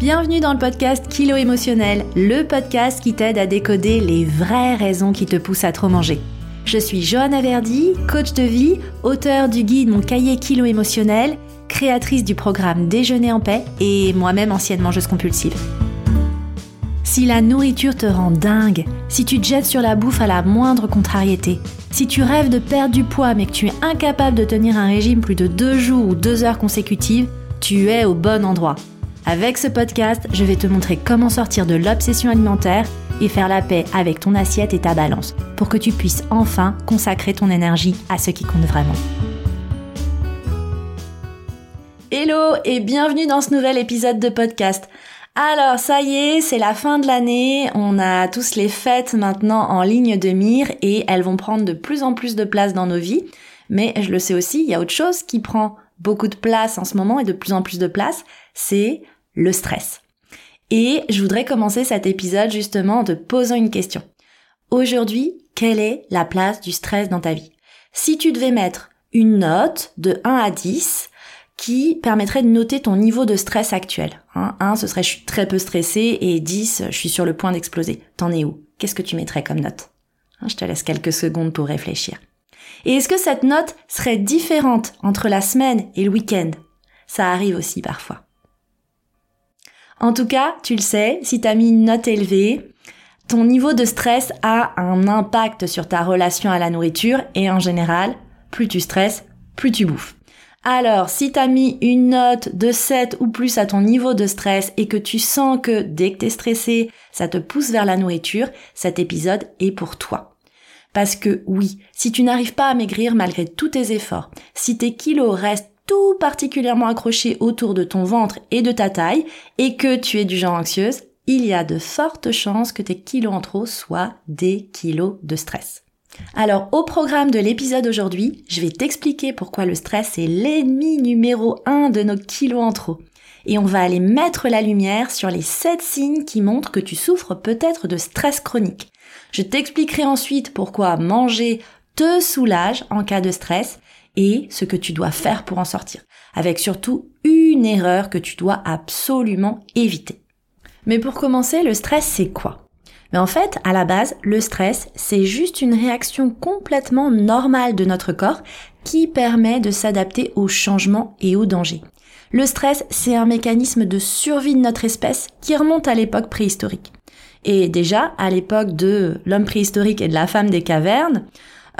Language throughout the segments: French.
Bienvenue dans le podcast Kilos émotionnels, le podcast qui t'aide à décoder les vraies raisons qui te poussent à trop manger. Je suis Johanna Averdi, coach de vie, auteure du guide Mon Cahier Kilos émotionnels, créatrice du programme Déjeuner en Paix et moi-même ancienne mangeuse compulsive. Si la nourriture te rend dingue, si tu te jettes sur la bouffe à la moindre contrariété, si tu rêves de perdre du poids mais que tu es incapable de tenir un régime plus de 2 jours ou 2 heures consécutives, tu es au bon endroit. Avec ce podcast, je vais te montrer comment sortir de l'obsession alimentaire et faire la paix avec ton assiette et ta balance pour que tu puisses enfin consacrer ton énergie à ce qui compte vraiment. Hello et bienvenue dans ce nouvel épisode de podcast. Alors ça y est, c'est la fin de l'année, on a tous les fêtes maintenant en ligne de mire et elles vont prendre de plus en plus de place dans nos vies. Mais je le sais aussi, il y a autre chose qui prend beaucoup de place en ce moment et de plus en plus de place, c'est le stress. Et je voudrais commencer cet épisode justement en te posant une question. Aujourd'hui, quelle est la place du stress dans ta vie ? Si tu devais mettre une note de 1 à 10 qui permettrait de noter ton niveau de stress actuel. 1, ce serait je suis très peu stressée et 10, je suis sur le point d'exploser. T'en es où ? Qu'est-ce que tu mettrais comme note ? Je te laisse quelques secondes pour réfléchir. Et est-ce que cette note serait différente entre la semaine et le week-end ? Ça arrive aussi parfois. En tout cas, tu le sais, si t'as mis une note élevée, ton niveau de stress a un impact sur ta relation à la nourriture et en général, plus tu stresses, plus tu bouffes. Alors, si t'as mis une note de 7 ou plus à ton niveau de stress et que tu sens que dès que t'es stressé, ça te pousse vers la nourriture, cet épisode est pour toi. Parce que oui, si tu n'arrives pas à maigrir malgré tous tes efforts, si tes kilos restent tout particulièrement accrochés autour de ton ventre et de ta taille, et que tu es du genre anxieuse, il y a de fortes chances que tes kilos en trop soient des kilos de stress. Alors, au programme de l'épisode aujourd'hui, je vais t'expliquer pourquoi le stress est l'ennemi numéro 1 de nos kilos en trop. Et on va aller mettre la lumière sur les 7 signes qui montrent que tu souffres peut-être de stress chronique. Je t'expliquerai ensuite pourquoi manger te soulage en cas de stress et ce que tu dois faire pour en sortir, avec surtout une erreur que tu dois absolument éviter. Mais pour commencer, le stress c'est quoi ? Mais en fait, à la base, le stress c'est juste une réaction complètement normale de notre corps qui permet de s'adapter aux changements et aux dangers. Le stress, c'est un mécanisme de survie de notre espèce qui remonte à l'époque préhistorique. Et déjà, à l'époque de l'homme préhistorique et de la femme des cavernes,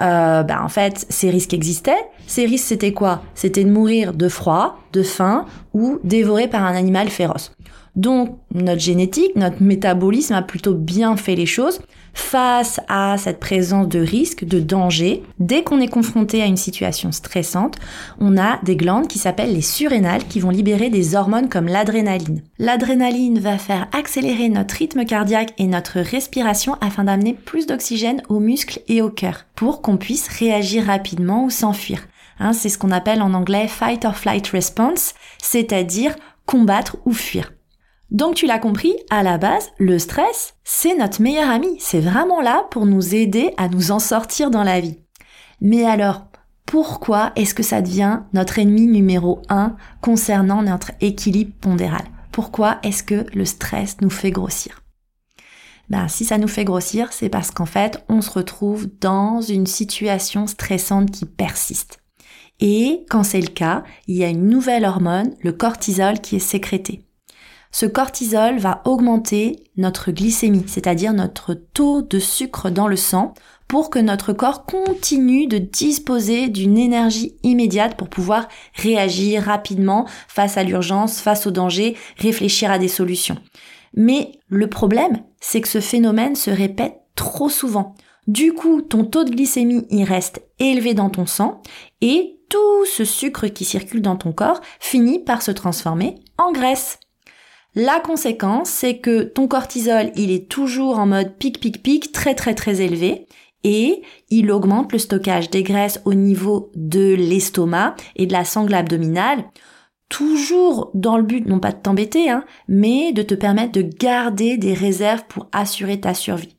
en fait, ces risques existaient. Ces risques, c'était quoi ? C'était de mourir de froid, de faim ou dévoré par un animal féroce. Donc, notre génétique, notre métabolisme a plutôt bien fait les choses face à cette présence de risque, de danger. Dès qu'on est confronté à une situation stressante, on a des glandes qui s'appellent les surrénales qui vont libérer des hormones comme l'adrénaline. L'adrénaline va faire accélérer notre rythme cardiaque et notre respiration afin d'amener plus d'oxygène aux muscles et au cœur pour qu'on puisse réagir rapidement ou s'enfuir. C'est ce qu'on appelle en anglais « fight or flight response », c'est-à-dire combattre ou fuir. Donc tu l'as compris, à la base, le stress, c'est notre meilleur ami. C'est vraiment là pour nous aider à nous en sortir dans la vie. Mais alors, pourquoi est-ce que ça devient notre ennemi numéro 1 concernant notre équilibre pondéral ? Pourquoi est-ce que le stress nous fait grossir ? Si ça nous fait grossir, c'est parce qu'en fait, on se retrouve dans une situation stressante qui persiste. Et quand c'est le cas, il y a une nouvelle hormone, le cortisol, qui est sécrétée. Ce cortisol va augmenter notre glycémie, c'est-à-dire notre taux de sucre dans le sang, pour que notre corps continue de disposer d'une énergie immédiate pour pouvoir réagir rapidement face à l'urgence, face au danger, réfléchir à des solutions. Mais le problème, c'est que ce phénomène se répète trop souvent. Du coup, ton taux de glycémie, il reste élevé dans ton sang et tout ce sucre qui circule dans ton corps finit par se transformer en graisse. La conséquence, c'est que ton cortisol, il est toujours en mode pic, très très très élevé et il augmente le stockage des graisses au niveau de l'estomac et de la sangle abdominale, toujours dans le but, non pas de t'embêter, mais de te permettre de garder des réserves pour assurer ta survie.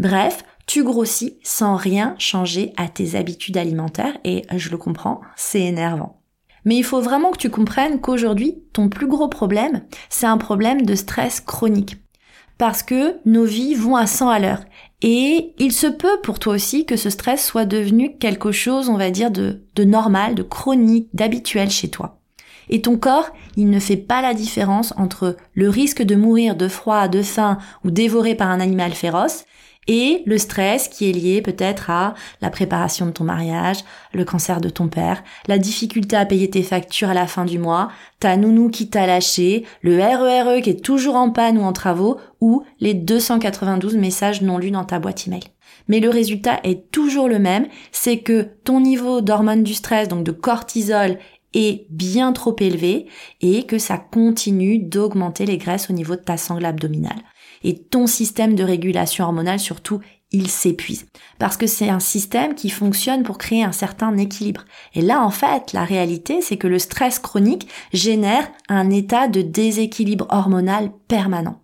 Bref, tu grossis sans rien changer à tes habitudes alimentaires et je le comprends, c'est énervant. Mais il faut vraiment que tu comprennes qu'aujourd'hui, ton plus gros problème, c'est un problème de stress chronique. Parce que nos vies vont à 100 à l'heure. Et il se peut pour toi aussi que ce stress soit devenu quelque chose, on va dire, de normal, de chronique, d'habituel chez toi. Et ton corps, il ne fait pas la différence entre le risque de mourir de froid, de faim ou dévoré par un animal féroce et le stress qui est lié peut-être à la préparation de ton mariage, le cancer de ton père, la difficulté à payer tes factures à la fin du mois, ta nounou qui t'a lâché, le RERE qui est toujours en panne ou en travaux ou les 292 messages non lus dans ta boîte email. Mais le résultat est toujours le même, c'est que ton niveau d'hormones du stress, donc de cortisol, est bien trop élevé et que ça continue d'augmenter les graisses au niveau de ta sangle abdominale. Et ton système de régulation hormonale, surtout, il s'épuise. Parce que c'est un système qui fonctionne pour créer un certain équilibre. Et là, en fait, la réalité, c'est que le stress chronique génère un état de déséquilibre hormonal permanent.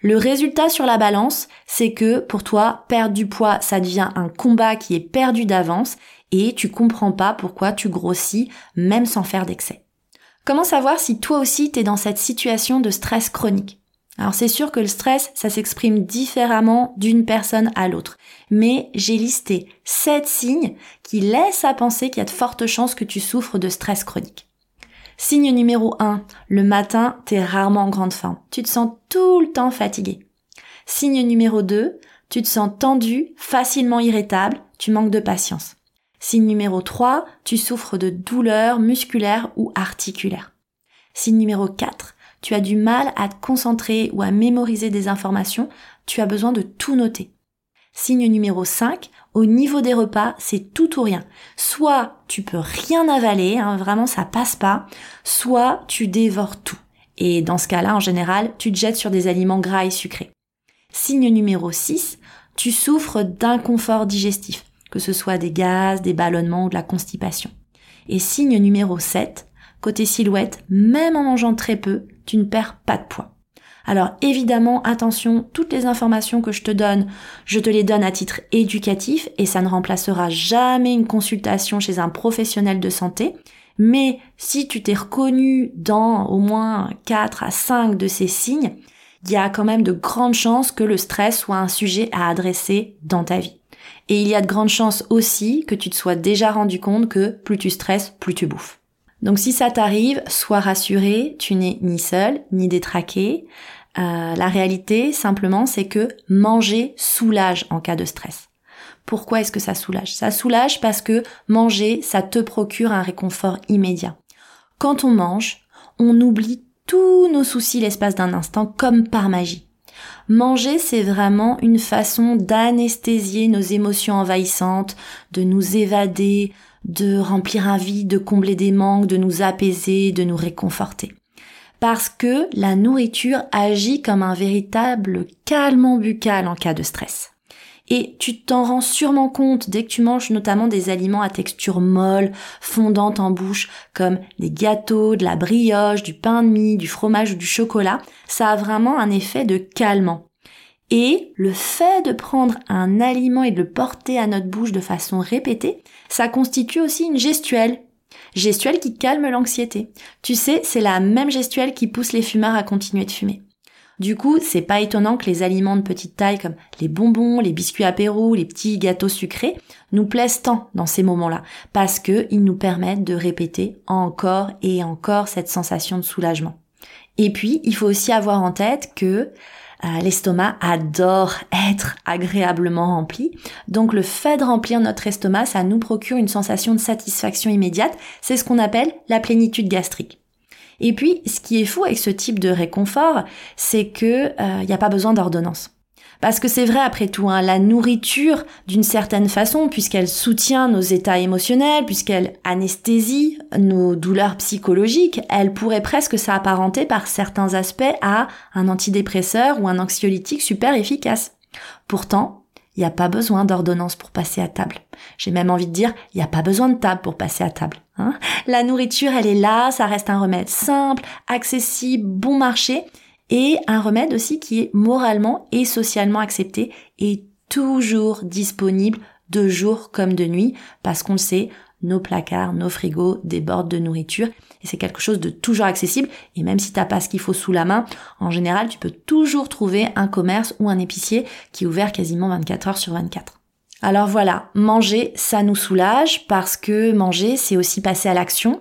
Le résultat sur la balance, c'est que pour toi, perdre du poids, ça devient un combat qui est perdu d'avance et tu comprends pas pourquoi tu grossis, même sans faire d'excès. Comment savoir si toi aussi t'es dans cette situation de stress chronique ? Alors c'est sûr que le stress, ça s'exprime différemment d'une personne à l'autre. Mais j'ai listé 7 signes qui laissent à penser qu'il y a de fortes chances que tu souffres de stress chronique. Signe numéro 1, le matin, t'es rarement en grande forme. Tu te sens tout le temps fatigué. Signe numéro 2, tu te sens tendu, facilement irritable, tu manques de patience. Signe numéro 3, tu souffres de douleurs musculaires ou articulaires. Signe numéro 4, tu as du mal à te concentrer ou à mémoriser des informations, tu as besoin de tout noter. Signe numéro 5, au niveau des repas, c'est tout ou rien. Soit tu peux rien avaler, vraiment ça passe pas, soit tu dévores tout. Et dans ce cas-là, en général, tu te jettes sur des aliments gras et sucrés. Signe numéro 6, tu souffres d'inconfort digestif, que ce soit des gaz, des ballonnements ou de la constipation. Et signe numéro 7, côté silhouette, même en mangeant très peu, tu ne perds pas de poids. Alors évidemment, attention, toutes les informations que je te donne, je te les donne à titre éducatif et ça ne remplacera jamais une consultation chez un professionnel de santé. Mais si tu t'es reconnu dans au moins 4 à 5 de ces signes, il y a quand même de grandes chances que le stress soit un sujet à adresser dans ta vie. Et il y a de grandes chances aussi que tu te sois déjà rendu compte que plus tu stresses, plus tu bouffes. Donc si ça t'arrive, sois rassuré, tu n'es ni seul, ni détraqué. La réalité, simplement, c'est que manger soulage en cas de stress. Pourquoi est-ce que ça soulage ? Ça soulage parce que manger, ça te procure un réconfort immédiat. Quand on mange, on oublie tous nos soucis l'espace d'un instant, comme par magie. Manger, c'est vraiment une façon d'anesthésier nos émotions envahissantes, de nous évader, de remplir un vide, de combler des manques, de nous apaiser, de nous réconforter. Parce que la nourriture agit comme un véritable calmant buccal en cas de stress. Et tu t'en rends sûrement compte dès que tu manges notamment des aliments à texture molle, fondante en bouche, comme des gâteaux, de la brioche, du pain de mie, du fromage ou du chocolat. Ça a vraiment un effet de calmant. Et le fait de prendre un aliment et de le porter à notre bouche de façon répétée, ça constitue aussi une gestuelle. Gestuelle qui calme l'anxiété. Tu sais, c'est la même gestuelle qui pousse les fumeurs à continuer de fumer. Du coup, c'est pas étonnant que les aliments de petite taille comme les bonbons, les biscuits apéro, les petits gâteaux sucrés nous plaisent tant dans ces moments-là parce que ils nous permettent de répéter encore et encore cette sensation de soulagement. Et puis, il faut aussi avoir en tête que l'estomac adore être agréablement rempli. Donc le fait de remplir notre estomac, ça nous procure une sensation de satisfaction immédiate, c'est ce qu'on appelle la plénitude gastrique. Et puis, ce qui est fou avec ce type de réconfort, c'est que y a pas besoin d'ordonnance. Parce que c'est vrai, après tout, la nourriture, d'une certaine façon, puisqu'elle soutient nos états émotionnels, puisqu'elle anesthésie nos douleurs psychologiques, elle pourrait presque s'apparenter par certains aspects à un antidépresseur ou un anxiolytique super efficace. Pourtant, il n'y a pas besoin d'ordonnance pour passer à table. J'ai même envie de dire, il n'y a pas besoin de table pour passer à table. La nourriture, elle est là, ça reste un remède simple, accessible, bon marché, et un remède aussi qui est moralement et socialement accepté et toujours disponible de jour comme de nuit, parce qu'on le sait, nos placards, nos frigos débordent de nourriture et c'est quelque chose de toujours accessible. Et même si t'as pas ce qu'il faut sous la main, en général, tu peux toujours trouver un commerce ou un épicier qui est ouvert quasiment 24 heures sur 24. Alors voilà, manger, ça nous soulage parce que manger, c'est aussi passer à l'action.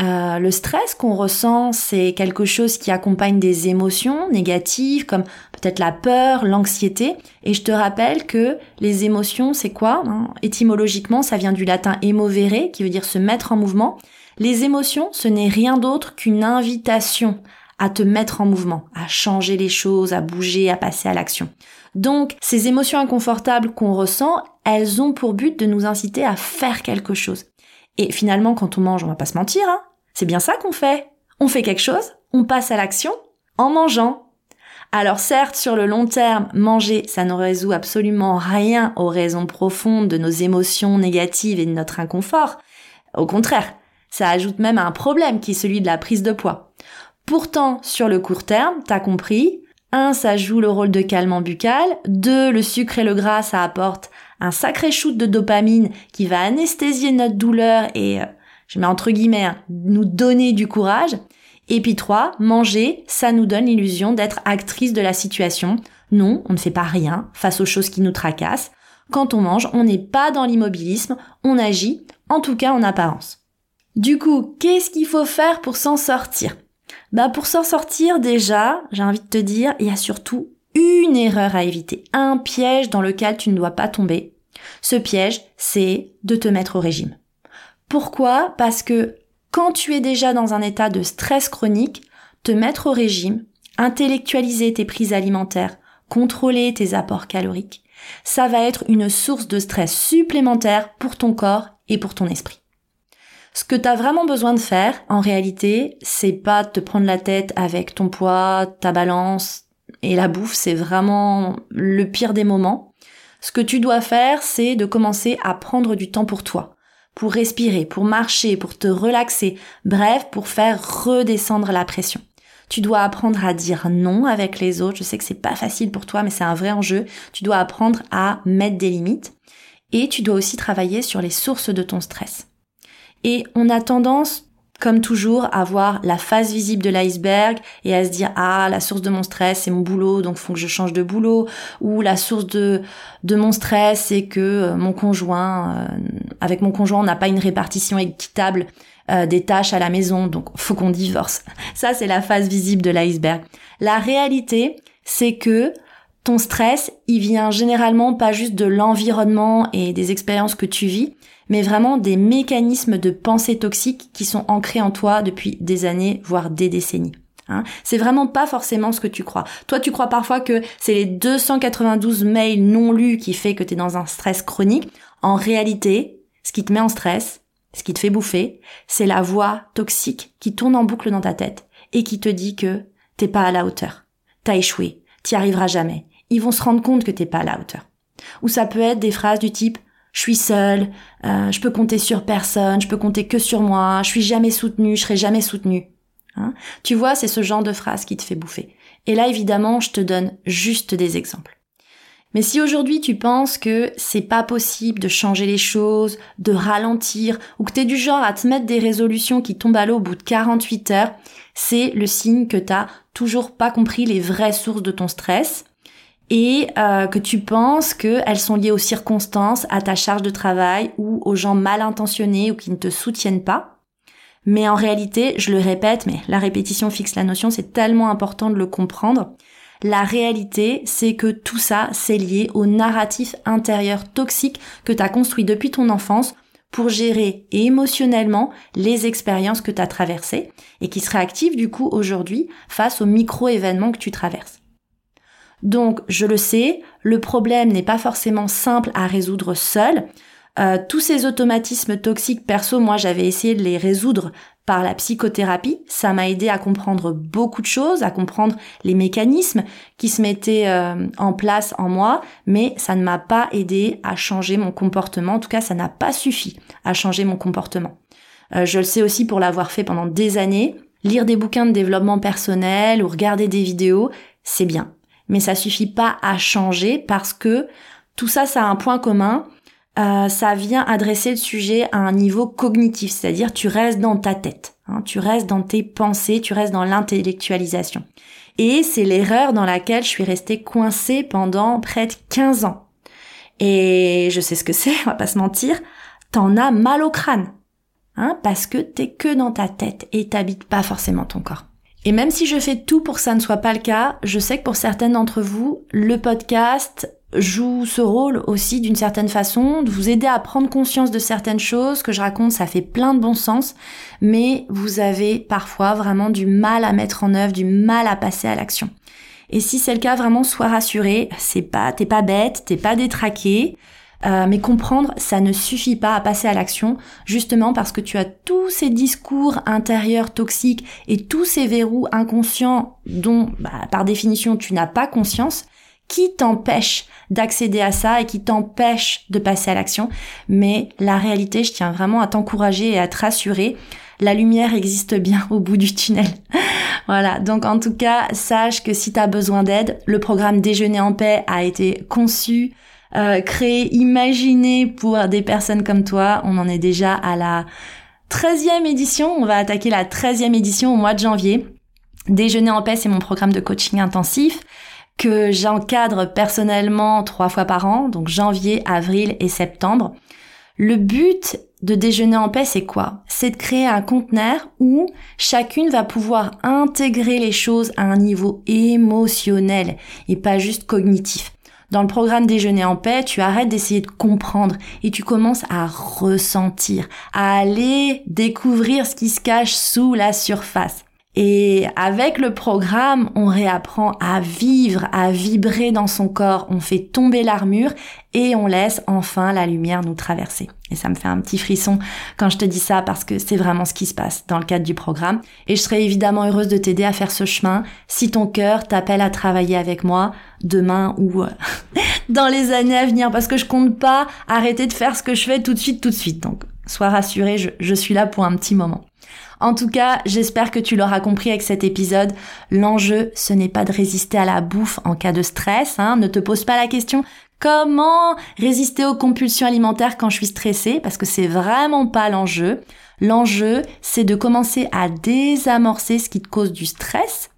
Le stress qu'on ressent, c'est quelque chose qui accompagne des émotions négatives comme peut-être la peur, l'anxiété. Et je te rappelle que les émotions, c'est quoi ? Étymologiquement, ça vient du latin émovere, qui veut dire se mettre en mouvement. Les émotions, ce n'est rien d'autre qu'une invitation à te mettre en mouvement, à changer les choses, à bouger, à passer à l'action. Donc, ces émotions inconfortables qu'on ressent, elles ont pour but de nous inciter à faire quelque chose. Et finalement, quand on mange, on va pas se mentir, c'est bien ça qu'on fait. On fait quelque chose, on passe à l'action en mangeant. Alors certes, sur le long terme, manger, ça ne résout absolument rien aux raisons profondes de nos émotions négatives et de notre inconfort. Au contraire, ça ajoute même à un problème qui est celui de la prise de poids. Pourtant, sur le court terme, t'as compris, 1, ça joue le rôle de calmant buccal, 2, le sucre et le gras, ça apporte un sacré shoot de dopamine qui va anesthésier notre douleur et, je mets entre guillemets, nous donner du courage. Et puis 3, manger, ça nous donne l'illusion d'être actrice de la situation. Non, on ne fait pas rien face aux choses qui nous tracassent. Quand on mange, on n'est pas dans l'immobilisme, on agit, en tout cas en apparence. Du coup, qu'est-ce qu'il faut faire pour s'en sortir ? Bah pour s'en sortir déjà, j'ai envie de te dire, il y a surtout une erreur à éviter, un piège dans lequel tu ne dois pas tomber. Ce piège, c'est de te mettre au régime. Pourquoi ? Parce que quand tu es déjà dans un état de stress chronique, te mettre au régime, intellectualiser tes prises alimentaires, contrôler tes apports caloriques, ça va être une source de stress supplémentaire pour ton corps et pour ton esprit. Ce que t'as vraiment besoin de faire, en réalité, c'est pas de te prendre la tête avec ton poids, ta balance, et la bouffe, c'est vraiment le pire des moments. Ce que tu dois faire, c'est de commencer à prendre du temps pour toi, pour respirer, pour marcher, pour te relaxer, bref, pour faire redescendre la pression. Tu dois apprendre à dire non avec les autres. Je sais que c'est pas facile pour toi, mais c'est un vrai enjeu. Tu dois apprendre à mettre des limites et tu dois aussi travailler sur les sources de ton stress. Et on a tendance, comme toujours, à voir la face visible de l'iceberg et à se dire « Ah, la source de mon stress, c'est mon boulot, donc faut que je change de boulot. » Ou « La source de mon stress, c'est que mon conjoint, avec mon conjoint, on n'a pas une répartition équitable des tâches à la maison, donc faut qu'on divorce. » Ça, c'est la face visible de l'iceberg. La réalité, c'est que ton stress, il vient généralement pas juste de l'environnement et des expériences que tu vis, mais vraiment des mécanismes de pensée toxique qui sont ancrés en toi depuis des années, voire des décennies. C'est vraiment pas forcément ce que tu crois. Toi, tu crois parfois que c'est les 292 mails non lus qui fait que t'es dans un stress chronique. En réalité, ce qui te met en stress, ce qui te fait bouffer, c'est la voix toxique qui tourne en boucle dans ta tête et qui te dit que t'es pas à la hauteur, t'as échoué, t'y arriveras jamais. Ils vont se rendre compte que t'es pas à la hauteur. Ou ça peut être des phrases du type je suis seule, je peux compter sur personne, je peux compter que sur moi, je suis jamais soutenue, je serai jamais soutenue. Tu vois, c'est ce genre de phrase qui te fait bouffer. Et là, évidemment, je te donne juste des exemples. Mais si aujourd'hui tu penses que c'est pas possible de changer les choses, de ralentir, ou que t'es du genre à te mettre des résolutions qui tombent à l'eau au bout de 48 heures, c'est le signe que t'as toujours pas compris les vraies sources de ton stress. Et que tu penses qu'elles sont liées aux circonstances, à ta charge de travail ou aux gens mal intentionnés ou qui ne te soutiennent pas. Mais en réalité, je le répète, mais la répétition fixe la notion, c'est tellement important de le comprendre. La réalité, c'est que tout ça, c'est lié au narratif intérieur toxique que tu as construit depuis ton enfance pour gérer émotionnellement les expériences que tu as traversées et qui se réactivent du coup aujourd'hui face aux micro-événements que tu traverses. Donc, je le sais, le problème n'est pas forcément simple à résoudre seul. Tous ces automatismes toxiques perso, moi, j'avais essayé de les résoudre par la psychothérapie. Ça m'a aidé à comprendre beaucoup de choses, à comprendre les mécanismes qui se mettaient en place en moi, mais ça ne m'a pas aidé à changer mon comportement. En tout cas, ça n'a pas suffi à changer mon comportement. Je le sais aussi pour l'avoir fait pendant des années. Lire des bouquins de développement personnel ou regarder des vidéos, c'est bien. Mais ça suffit pas à changer parce que tout ça, ça a un point commun. ça vient adresser le sujet à un niveau cognitif, c'est-à-dire tu restes dans ta tête, hein, tu restes dans tes pensées, tu restes dans l'intellectualisation. Et c'est l'erreur dans laquelle je suis restée coincée pendant près de 15 ans. Et je sais ce que c'est, on va pas se mentir, t'en as mal au crâne, hein, parce que t'es que dans ta tête et t'habites pas forcément ton corps. Et même si je fais tout pour que ça ne soit pas le cas, je sais que pour certaines d'entre vous, le podcast joue ce rôle aussi d'une certaine façon, de vous aider à prendre conscience de certaines choses. Ce que je raconte, ça fait plein de bon sens, mais vous avez parfois vraiment du mal à mettre en œuvre, du mal à passer à l'action. Et si c'est le cas, vraiment, sois rassuré, t'es pas bête, t'es pas détraqué, mais comprendre, ça ne suffit pas à passer à l'action, justement parce que tu as tous ces discours intérieurs toxiques et tous ces verrous inconscients dont, par définition, tu n'as pas conscience, qui t'empêchent d'accéder à ça et qui t'empêchent de passer à l'action. Mais la réalité, je tiens vraiment à t'encourager et à te rassurer, la lumière existe bien au bout du tunnel. Voilà, donc en tout cas, sache que si tu as besoin d'aide, le programme Déjeuner en Paix a été conçu, créé, imaginé pour des personnes comme toi. On en est déjà à la 13e édition, on va attaquer la 13e édition au mois de janvier. Déjeuner en Paix, c'est mon programme de coaching intensif que j'encadre personnellement 3 fois par an, donc janvier, avril et septembre. Le but de Déjeuner en Paix, c'est quoi? C'est de créer un conteneur où chacune va pouvoir intégrer les choses à un niveau émotionnel et pas juste cognitif. Dans le programme Déjeuner en Paix, tu arrêtes d'essayer de comprendre et tu commences à ressentir, à aller découvrir ce qui se cache sous la surface. Et avec le programme, on réapprend à vivre, à vibrer dans son corps, on fait tomber l'armure et on laisse enfin la lumière nous traverser. Et ça me fait un petit frisson quand je te dis ça parce que c'est vraiment ce qui se passe dans le cadre du programme. Et je serai évidemment heureuse de t'aider à faire ce chemin si ton cœur t'appelle à travailler avec moi demain ou dans les années à venir, parce que je compte pas arrêter de faire ce que je fais tout de suite. Donc sois rassurée, je suis là pour un petit moment. En tout cas, j'espère que tu l'auras compris avec cet épisode. L'enjeu, ce n'est pas de résister à la bouffe en cas de stress. Hein. Ne te pose pas la question « Comment résister aux compulsions alimentaires quand je suis stressée ?» parce que c'est vraiment pas l'enjeu. L'enjeu, c'est de commencer à désamorcer ce qui te cause du stress.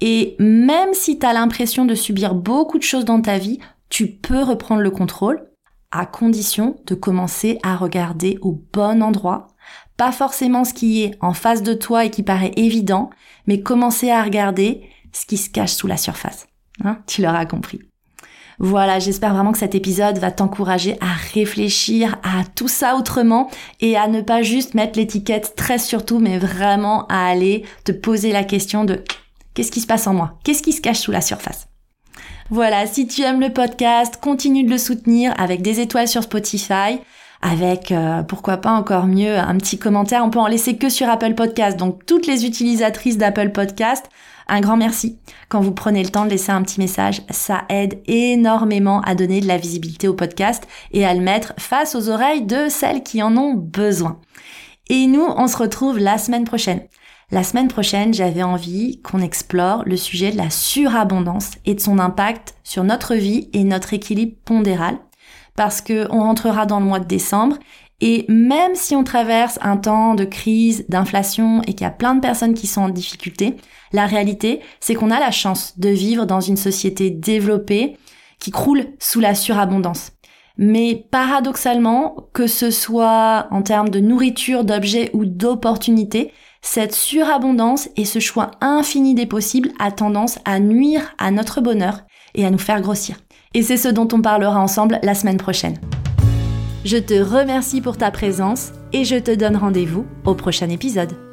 Et même si tu as l'impression de subir beaucoup de choses dans ta vie, tu peux reprendre le contrôle à condition de commencer à regarder au bon endroit. Pas forcément ce qui est en face de toi et qui paraît évident, mais commencer à regarder ce qui se cache sous la surface. Hein, tu l'auras compris. Voilà, j'espère vraiment que cet épisode va t'encourager à réfléchir à tout ça autrement et à ne pas juste mettre l'étiquette stress sur tout, mais vraiment à aller te poser la question de qu'est-ce qui se passe en moi? Qu'est-ce qui se cache sous la surface? Voilà, si tu aimes le podcast, continue de le soutenir avec des étoiles sur Spotify, avec, pourquoi pas encore mieux, un petit commentaire. On peut en laisser que sur Apple Podcast. Donc, toutes les utilisatrices d'Apple Podcast, un grand merci. Quand vous prenez le temps de laisser un petit message, ça aide énormément à donner de la visibilité au podcast et à le mettre face aux oreilles de celles qui en ont besoin. Et nous, on se retrouve la semaine prochaine. La semaine prochaine, j'avais envie qu'on explore le sujet de la surabondance et de son impact sur notre vie et notre équilibre pondéral. Parce que on rentrera dans le mois de décembre et même si on traverse un temps de crise, d'inflation et qu'il y a plein de personnes qui sont en difficulté, la réalité, c'est qu'on a la chance de vivre dans une société développée qui croule sous la surabondance. Mais paradoxalement, que ce soit en termes de nourriture, d'objets ou d'opportunités, cette surabondance et ce choix infini des possibles a tendance à nuire à notre bonheur et à nous faire grossir. Et c'est ce dont on parlera ensemble la semaine prochaine. Je te remercie pour ta présence et je te donne rendez-vous au prochain épisode.